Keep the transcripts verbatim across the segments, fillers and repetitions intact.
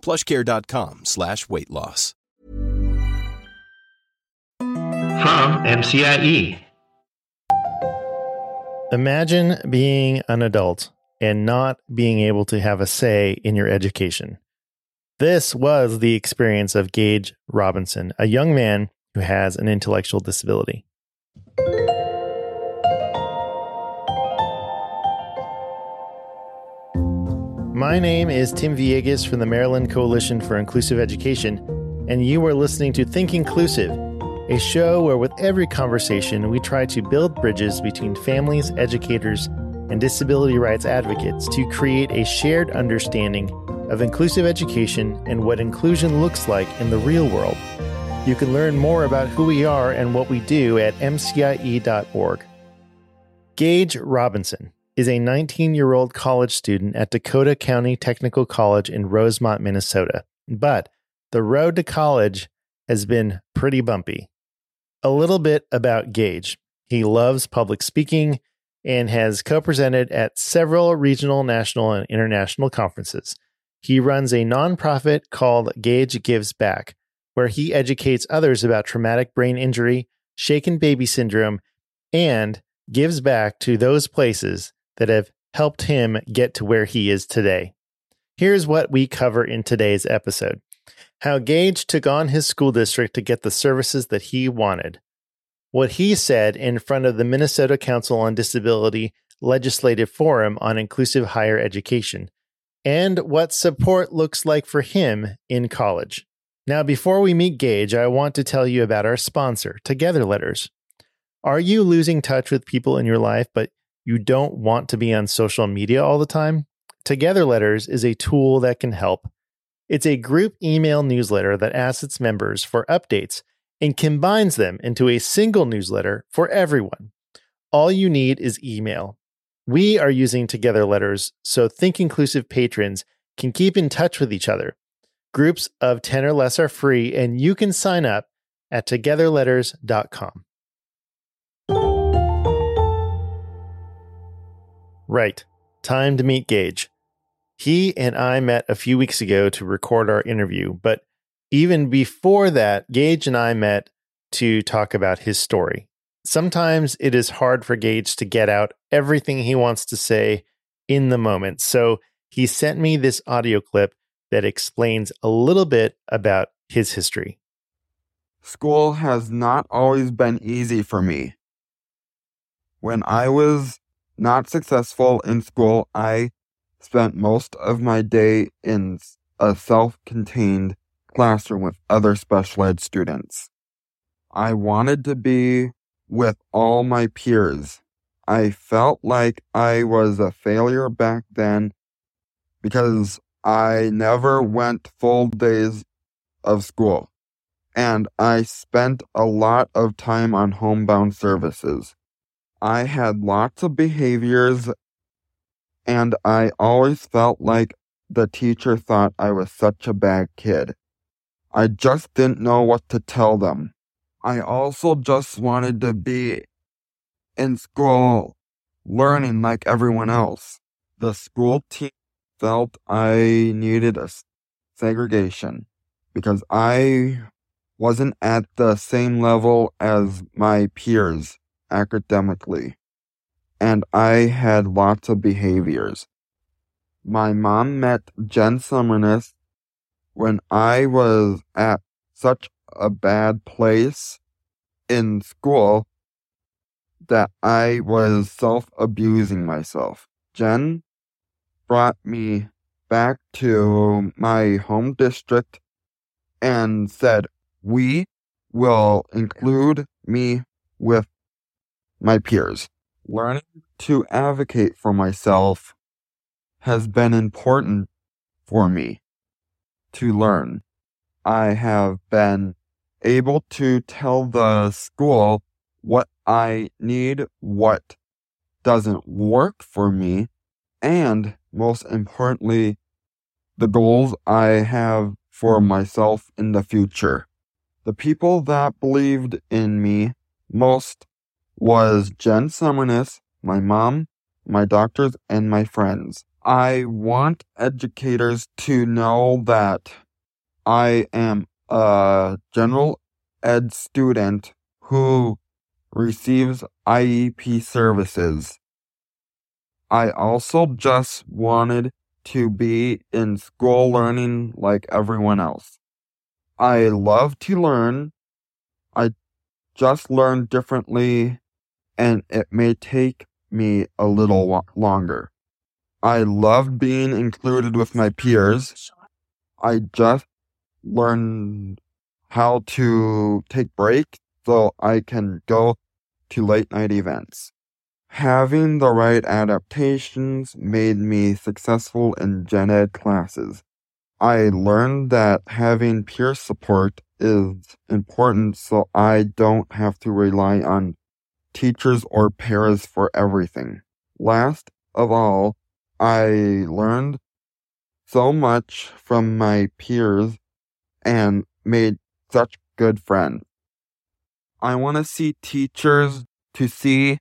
PlushCare.com slash weight loss. From M C I E. Imagine being an adult and not being able to have a say in your education. This was the experience of Gage Robinson, a young man who has an intellectual disability. My name is Tim Villegas from the Maryland Coalition for Inclusive Education, and you are listening to Think Inclusive, a show where with every conversation we try to build bridges between families, educators, and disability rights advocates to create a shared understanding of inclusive education and what inclusion looks like in the real world. You can learn more about who we are and what we do at M C I E dot org. Gage Robinson is a nineteen-year-old college student at Dakota County Technical College in Rosemont, Minnesota. But the road to college has been pretty bumpy. A little bit about Gage. He loves public speaking and has co-presented at several regional, national, and international conferences. He runs a nonprofit called Gage Gives Back, where he educates others about traumatic brain injury, shaken baby syndrome, and gives back to those places that have helped him get to where he is today. Here's what we cover in today's episode: how Gage took on his school district to get the services that he wanted, what he said in front of the Minnesota Council on Disability Legislative Forum on Inclusive Higher Education, and what support looks like for him in college. Now, before we meet Gage, I want to tell you about our sponsor, Together Letters. Are you losing touch with people in your life, but you don't want to be on social media all the time? Together Letters is a tool that can help. It's a group email newsletter that asks its members for updates and combines them into a single newsletter for everyone. All you need is email. We are using Together Letters so Think Inclusive patrons can keep in touch with each other. Groups of ten or less are free, and you can sign up at together letters dot com. Right. Time to meet Gage. He and I met a few weeks ago to record our interview, but even before that, Gage and I met to talk about his story. Sometimes it is hard for Gage to get out everything he wants to say in the moment, so he sent me this audio clip that explains a little bit about his history. School has not always been easy for me. When I was not successful in school, I spent most of my day in a self-contained classroom with other special ed students. I wanted to be with all my peers. I felt like I was a failure back then because I never went full days of school, and I spent a lot of time on homebound services. I had lots of behaviors, and I always felt like the teacher thought I was such a bad kid. I just didn't know what to tell them. I also just wanted to be in school, learning like everyone else. The school team felt I needed a segregation because I wasn't at the same level as my peers academically, and I had lots of behaviors. My mom met Jen Summerness when I was at such a bad place in school that I was self-abusing myself. Jen brought me back to my home district and said, "We will include me with my peers." Learning to advocate for myself has been important for me to learn. I have been able to tell the school what I need, what doesn't work for me, and most importantly, the goals I have for myself in the future. The people that believed in me most was Jen Summerness, my mom, my doctors, and my friends. I want educators to know that I am a general ed student who receives I E P services. I also just wanted to be in school learning like everyone else. I love to learn. I just learn differently, and it may take me a little lo- longer. I love being included with my peers. I just learned how to take breaks so I can go to late night events. Having the right adaptations made me successful in gen ed classes. I learned that having peer support is important so I don't have to rely on teachers or parents for everything. Last of all, I learned so much from my peers and made such good friends. I want to see teachers to see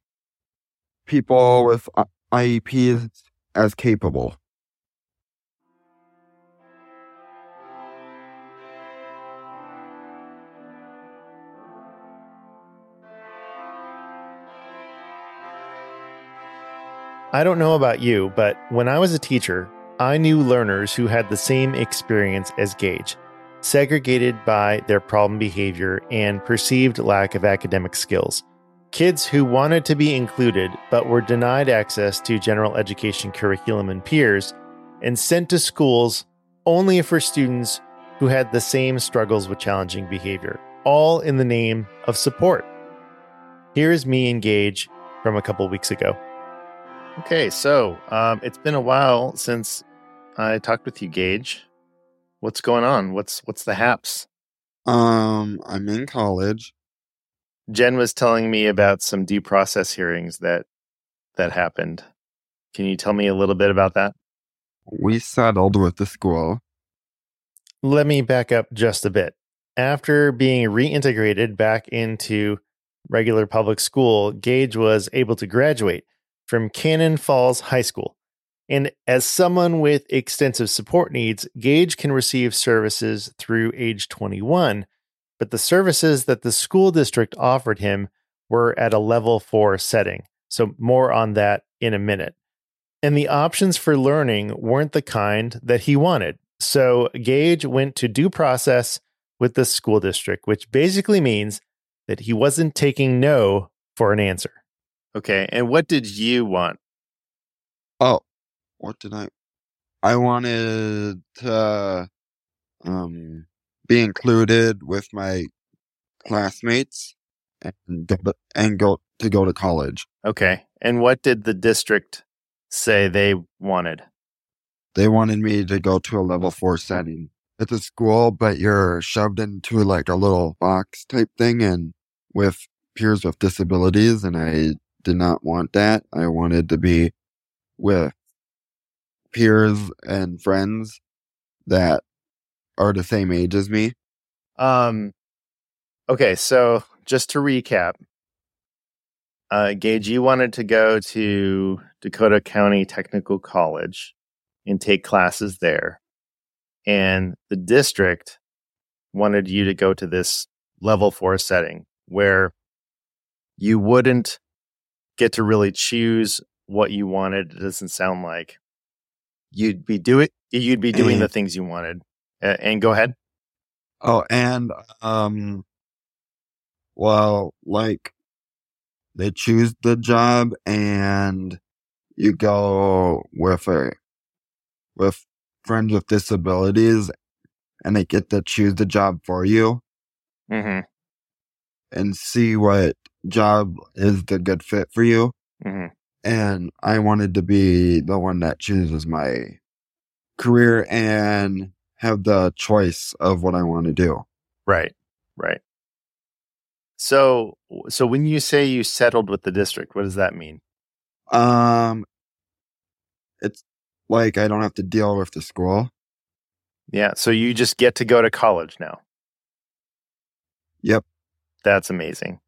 people with I E Ps as capable. I don't know about you, but when I was a teacher, I knew learners who had the same experience as Gage, segregated by their problem behavior and perceived lack of academic skills. Kids who wanted to be included but were denied access to general education curriculum and peers and sent to schools only for students who had the same struggles with challenging behavior, all in the name of support. Here's me and Gage from a couple weeks ago. Okay, so um, it's been a while since I talked with you, Gage. What's going on? What's what's the haps? Um, I'm in college. Jen was telling me about some due process hearings that that happened. Can you tell me a little bit about that? We settled with the school. Let me back up just a bit. After being reintegrated back into regular public school, Gage was able to graduate from Cannon Falls High School. And as someone with extensive support needs, Gage can receive services through age twenty-one, but the services that the school district offered him were at a level four setting. So more on that in a minute. And the options for learning weren't the kind that he wanted. So Gage went to due process with the school district, which basically means that he wasn't taking no for an answer. Okay, and what did you want? Oh, what did I... I wanted to um, be included with my classmates and go, to, and go to go to college. Okay, and what did the district say they wanted? They wanted me to go to a level four setting. It's a school, but you're shoved into like a little box type thing and with peers with disabilities, and I did not want that. I wanted to be with peers and friends that are the same age as me Um, okay, so just to recap, uh, Gage, you wanted to go to Dakota County Technical College and take classes there. And the district wanted you to go to this level four setting where you wouldn't get to really choose what you wanted. It doesn't sound like you'd be do it. You'd be doing the things you wanted. Uh, and go ahead. Oh, and um, well, like they choose the job, and you go with a with friends with disabilities, and they get to choose the job for you, mm-hmm. and see what job is the good fit for you. Mm-hmm. And I wanted to be the one that chooses my career and have the choice of what I want to do. Right, right. So, so when you say you settled with the district, what does that mean? Um, it's like I don't have to deal with the school. Yeah, so you just get to go to college now. Yep. That's amazing.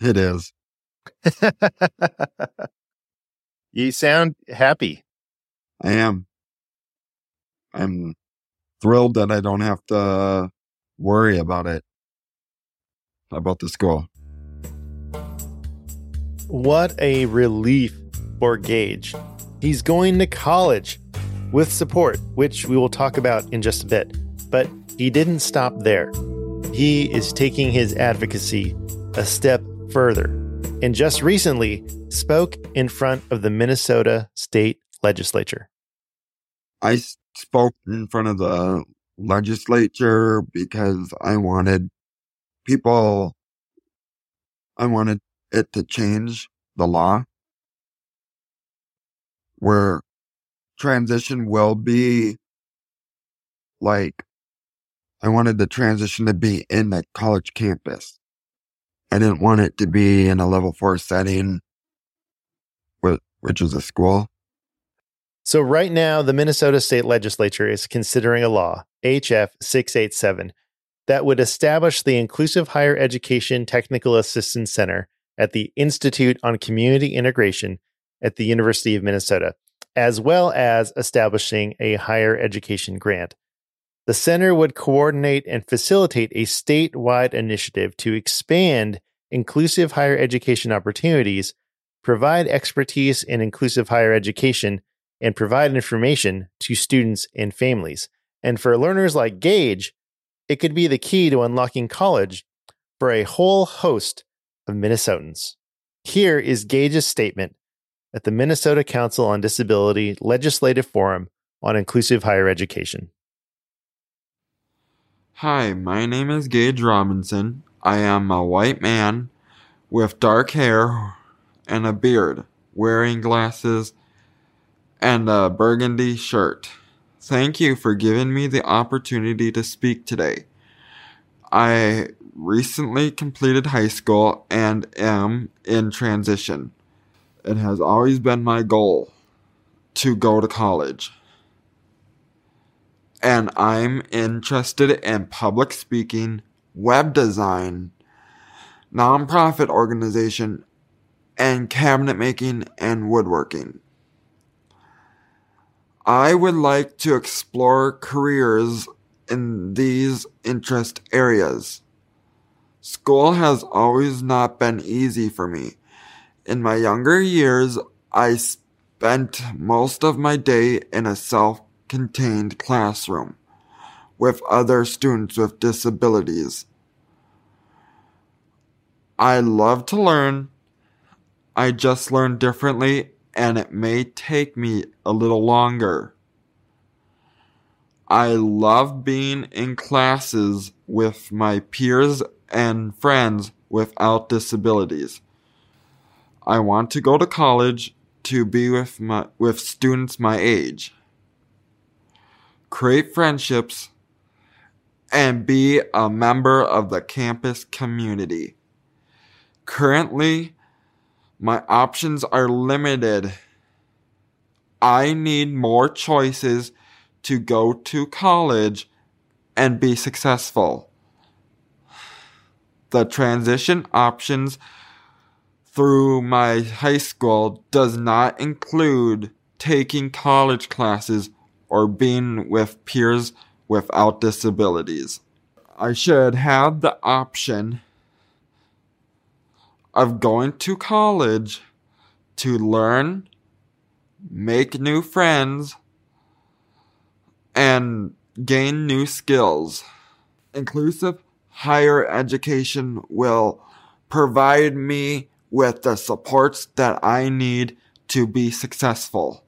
It is. You sound happy. I am. I'm thrilled that I don't have to worry about it, about the school. What a relief for Gage. He's going to college with support, which we will talk about in just a bit. But he didn't stop there. He is taking his advocacy a step further, and just recently spoke in front of the Minnesota State Legislature. I spoke in front of the legislature because I wanted people, I wanted it to change the law where transition will be like, I wanted the transition to be in the college campus. I didn't want it to be in a level four setting, which is a school. So right now, the Minnesota State Legislature is considering a law, H F six eighty-seven, that would establish the Inclusive Higher Education Technical Assistance Center at the Institute on Community Integration at the University of Minnesota, as well as establishing a higher education grant. The center would coordinate and facilitate a statewide initiative to expand inclusive higher education opportunities, provide expertise in inclusive higher education, and provide information to students and families. And for learners like Gage, it could be the key to unlocking college for a whole host of Minnesotans. Here is Gage's statement at the Minnesota Council on Disability Legislative Forum on Inclusive Higher Education. Hi, my name is Gage Robinson. I am a white man with dark hair and a beard, wearing glasses and a burgundy shirt. Thank you for giving me the opportunity to speak today. I recently completed high school and am in transition. It has always been my goal to go to college. And I'm interested in public speaking, web design, nonprofit organization, and cabinet making and woodworking. I would like to explore careers in these interest areas. School has always not been easy for me. In my younger years, I spent most of my day in a self-contained classroom with other students with disabilities. I love to learn. I just learn differently, and it may take me a little longer. I love being in classes with my peers and friends without disabilities. I want to go to college to be with my, with students my age, create friendships, and be a member of the campus community. Currently, my options are limited. I need more choices to go to college and be successful. The transition options through my high school does not include taking college classes or being with peers without disabilities. I should have the option of going to college to learn, make new friends, and gain new skills. Inclusive higher education will provide me with the supports that I need to be successful.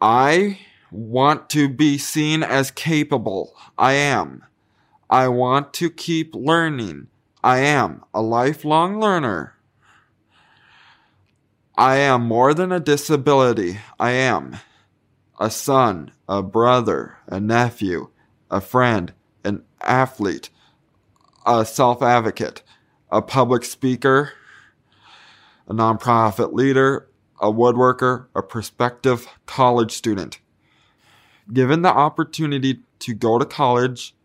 I want to be seen as capable. I am. I want to keep learning. I am a lifelong learner. I am more than a disability. I am a son, a brother, a nephew, a friend, an athlete, a self-advocate, a public speaker, a nonprofit leader, a woodworker, a prospective college student. Given the opportunity to go to college,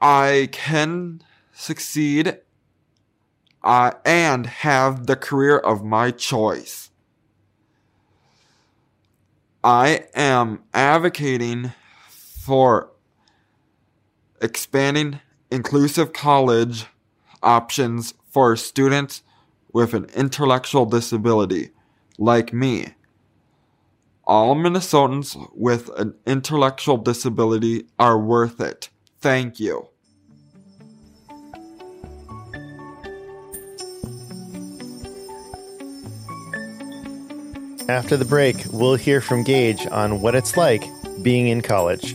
I can succeed uh, and have the career of my choice. I am advocating for expanding inclusive college options for students with an intellectual disability, like me. All Minnesotans with an intellectual disability are worth it. Thank you. After the break, we'll hear from Gage on what it's like being in college.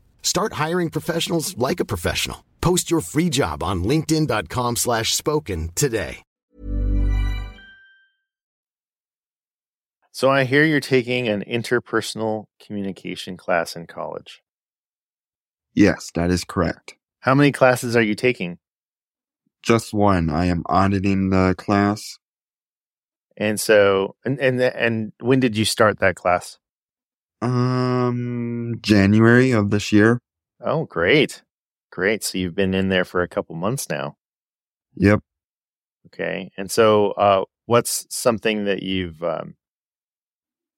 Start hiring professionals like a professional. Post your free job on linkedin.com slash spoken today. So I hear you're taking an interpersonal communication class in college. Yes, that is correct. How many classes are you taking? Just one. I am auditing the class. And so, and and, and when did you start that class? Um, January of this year. Oh, great. Great. So you've been in there for a couple months now. Yep. Okay. And so uh, what's something that you've, um,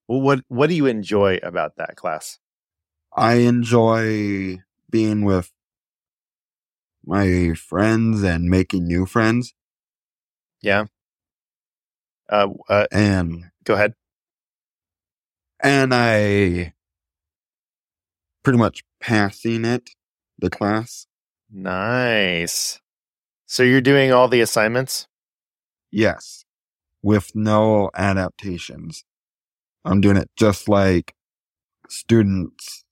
what, what do you enjoy about that class? I enjoy being with my friends and making new friends. Yeah. Uh, uh, and go ahead. And I pretty much passing it. The class. Nice. So you're doing all the assignments? Yes. With no adaptations. I'm doing it just like students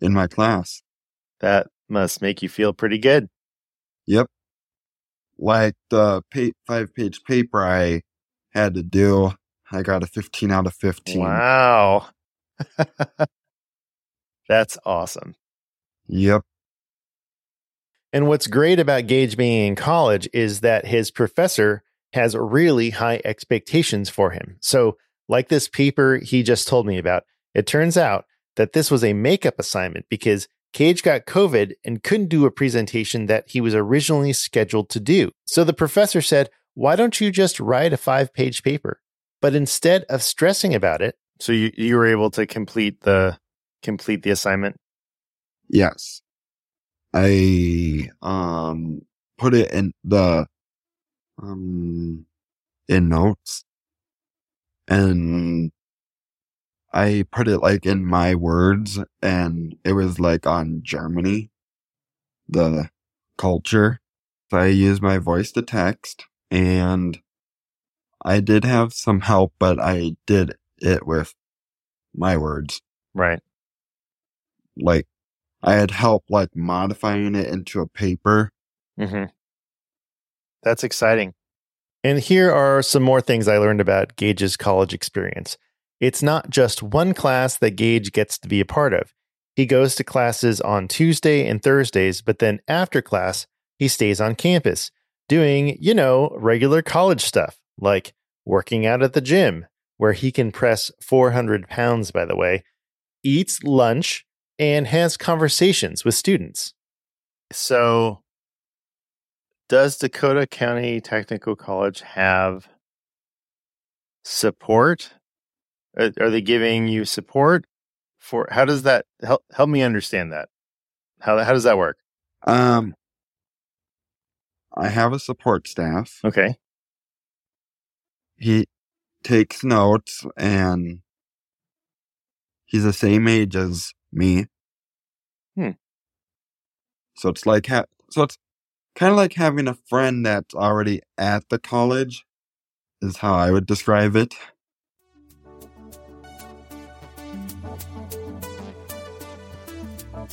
in my class. That must make you feel pretty good. Yep. Like the pa- five-page paper I had to do, I got a fifteen out of fifteen. Wow. That's awesome. Yep. And what's great about Gage being in college is that his professor has really high expectations for him. So, like this paper he just told me about, it turns out that this was a makeup assignment because Gage got COVID and couldn't do a presentation that he was originally scheduled to do. So the professor said, "Why don't you just write a five-page paper?" But instead of stressing about it, So you, you were able to complete the complete the assignment? Yes. I um put it in the um in notes, and I put it like in my words, and it was like on Germany, the culture. So I used my voice to text, and I did have some help, but I did it with my words. Right. Like, I had help, like, modifying it into a paper. Mm-hmm. That's exciting. And here are some more things I learned about Gage's college experience. It's not just one class that Gage gets to be a part of. He goes to classes on Tuesday and Thursdays, but then after class, he stays on campus doing, you know, regular college stuff, like working out at the gym, where he can press four hundred pounds, by the way, eats lunch, and has conversations with students. So, does Dakota County Technical College have support? Are, are they giving you support for? How does that help? Help me understand that. How how does that work? Um, I have a support staff. Okay. He takes notes, and he's the same age as me. Hmm. So it's like ha- so it's kind of like having a friend that's already at the college, is how I would describe it.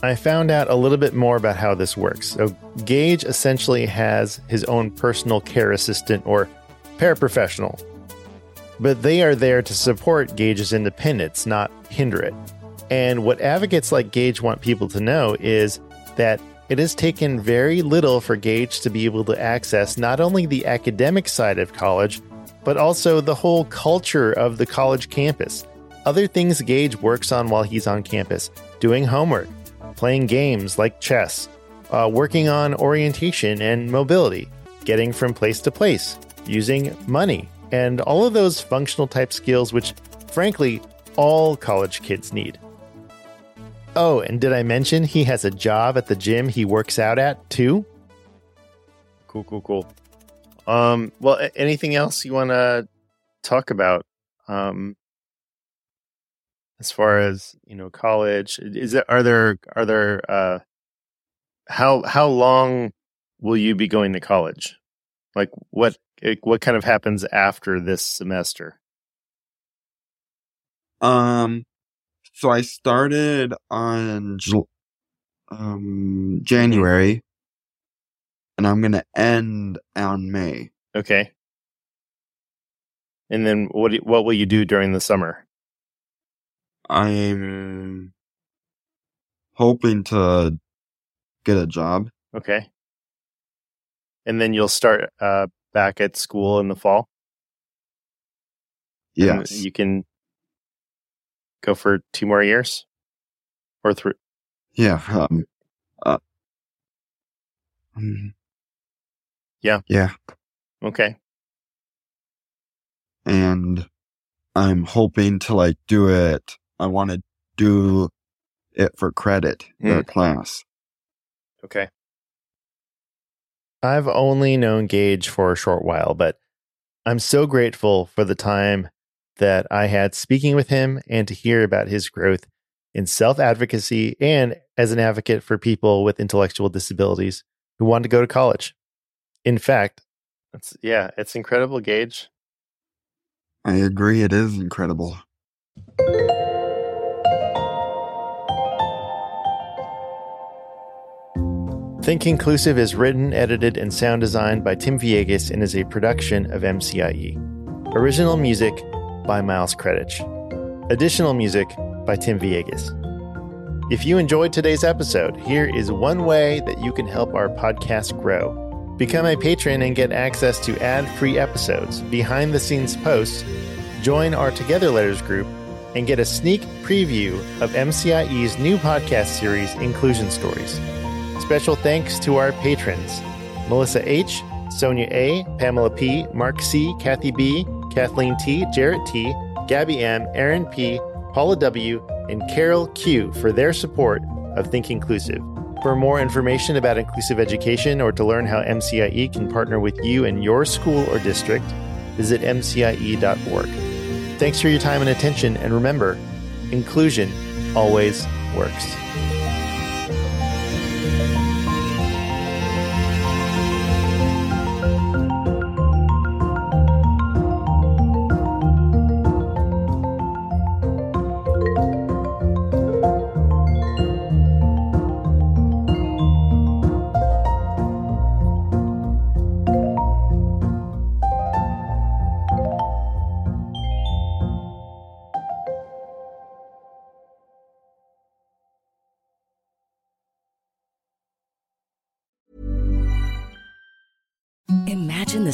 I found out a little bit more about how this works. So Gage essentially has his own personal care assistant or paraprofessional, but they are there to support Gage's independence, not hinder it. And what advocates like Gage want people to know is that it has taken very little for Gage to be able to access not only the academic side of college, but also the whole culture of the college campus. Other things Gage works on while he's on campus: doing homework, playing games like chess, uh, working on orientation and mobility, getting from place to place, using money, and all of those functional type skills, which, frankly, all college kids need. Oh, and did I mention he has a job at the gym he works out at, too? Cool, cool, cool. Um, well, anything else you want to talk about? Um, as far as, you know, college, is it, are there, are there, uh, how, how long will you be going to college? Like, what, what kind of happens after this semester? Um, so I started on um, January, and I'm going to end on May. Okay. And then what what will you do during the summer? I'm hoping to get a job. Okay. And then you'll start uh, back at school in the fall? Yes. And you can go for two more years, or three. Yeah. Um, uh, um, yeah. Yeah. Okay. And I'm hoping to like do it. I want to do it for credit, mm. the class. Okay. I've only known Gage for a short while, but I'm so grateful for the time that I had speaking with him, and to hear about his growth in self-advocacy and as an advocate for people with intellectual disabilities who want to go to college. In fact, it's, yeah, it's incredible, Gage. I agree, it is incredible. Think Inclusive is written, edited, and sound designed by Tim Villegas, and is a production of M C I E. Original music by Miles Kredich. Additional music by Tim Villegas. If you enjoyed today's episode, here is one way that you can help our podcast grow. Become a patron and get access to ad-free episodes, behind-the-scenes posts, join our Together Letters group, and get a sneak preview of M C I E's new podcast series, Inclusion Stories. Special thanks to our patrons: Melissa H., Sonia A., Pamela P., Mark C., Kathy B., Kathleen T., Jarrett T., Gabby M, Aaron P, Paula W, and Carol Q for their support of Think Inclusive. For more information about inclusive education or to learn how M C I E can partner with you and your school or district, visit M C I E dot org. Thanks for your time and attention, and remember, inclusion always works. Imagine the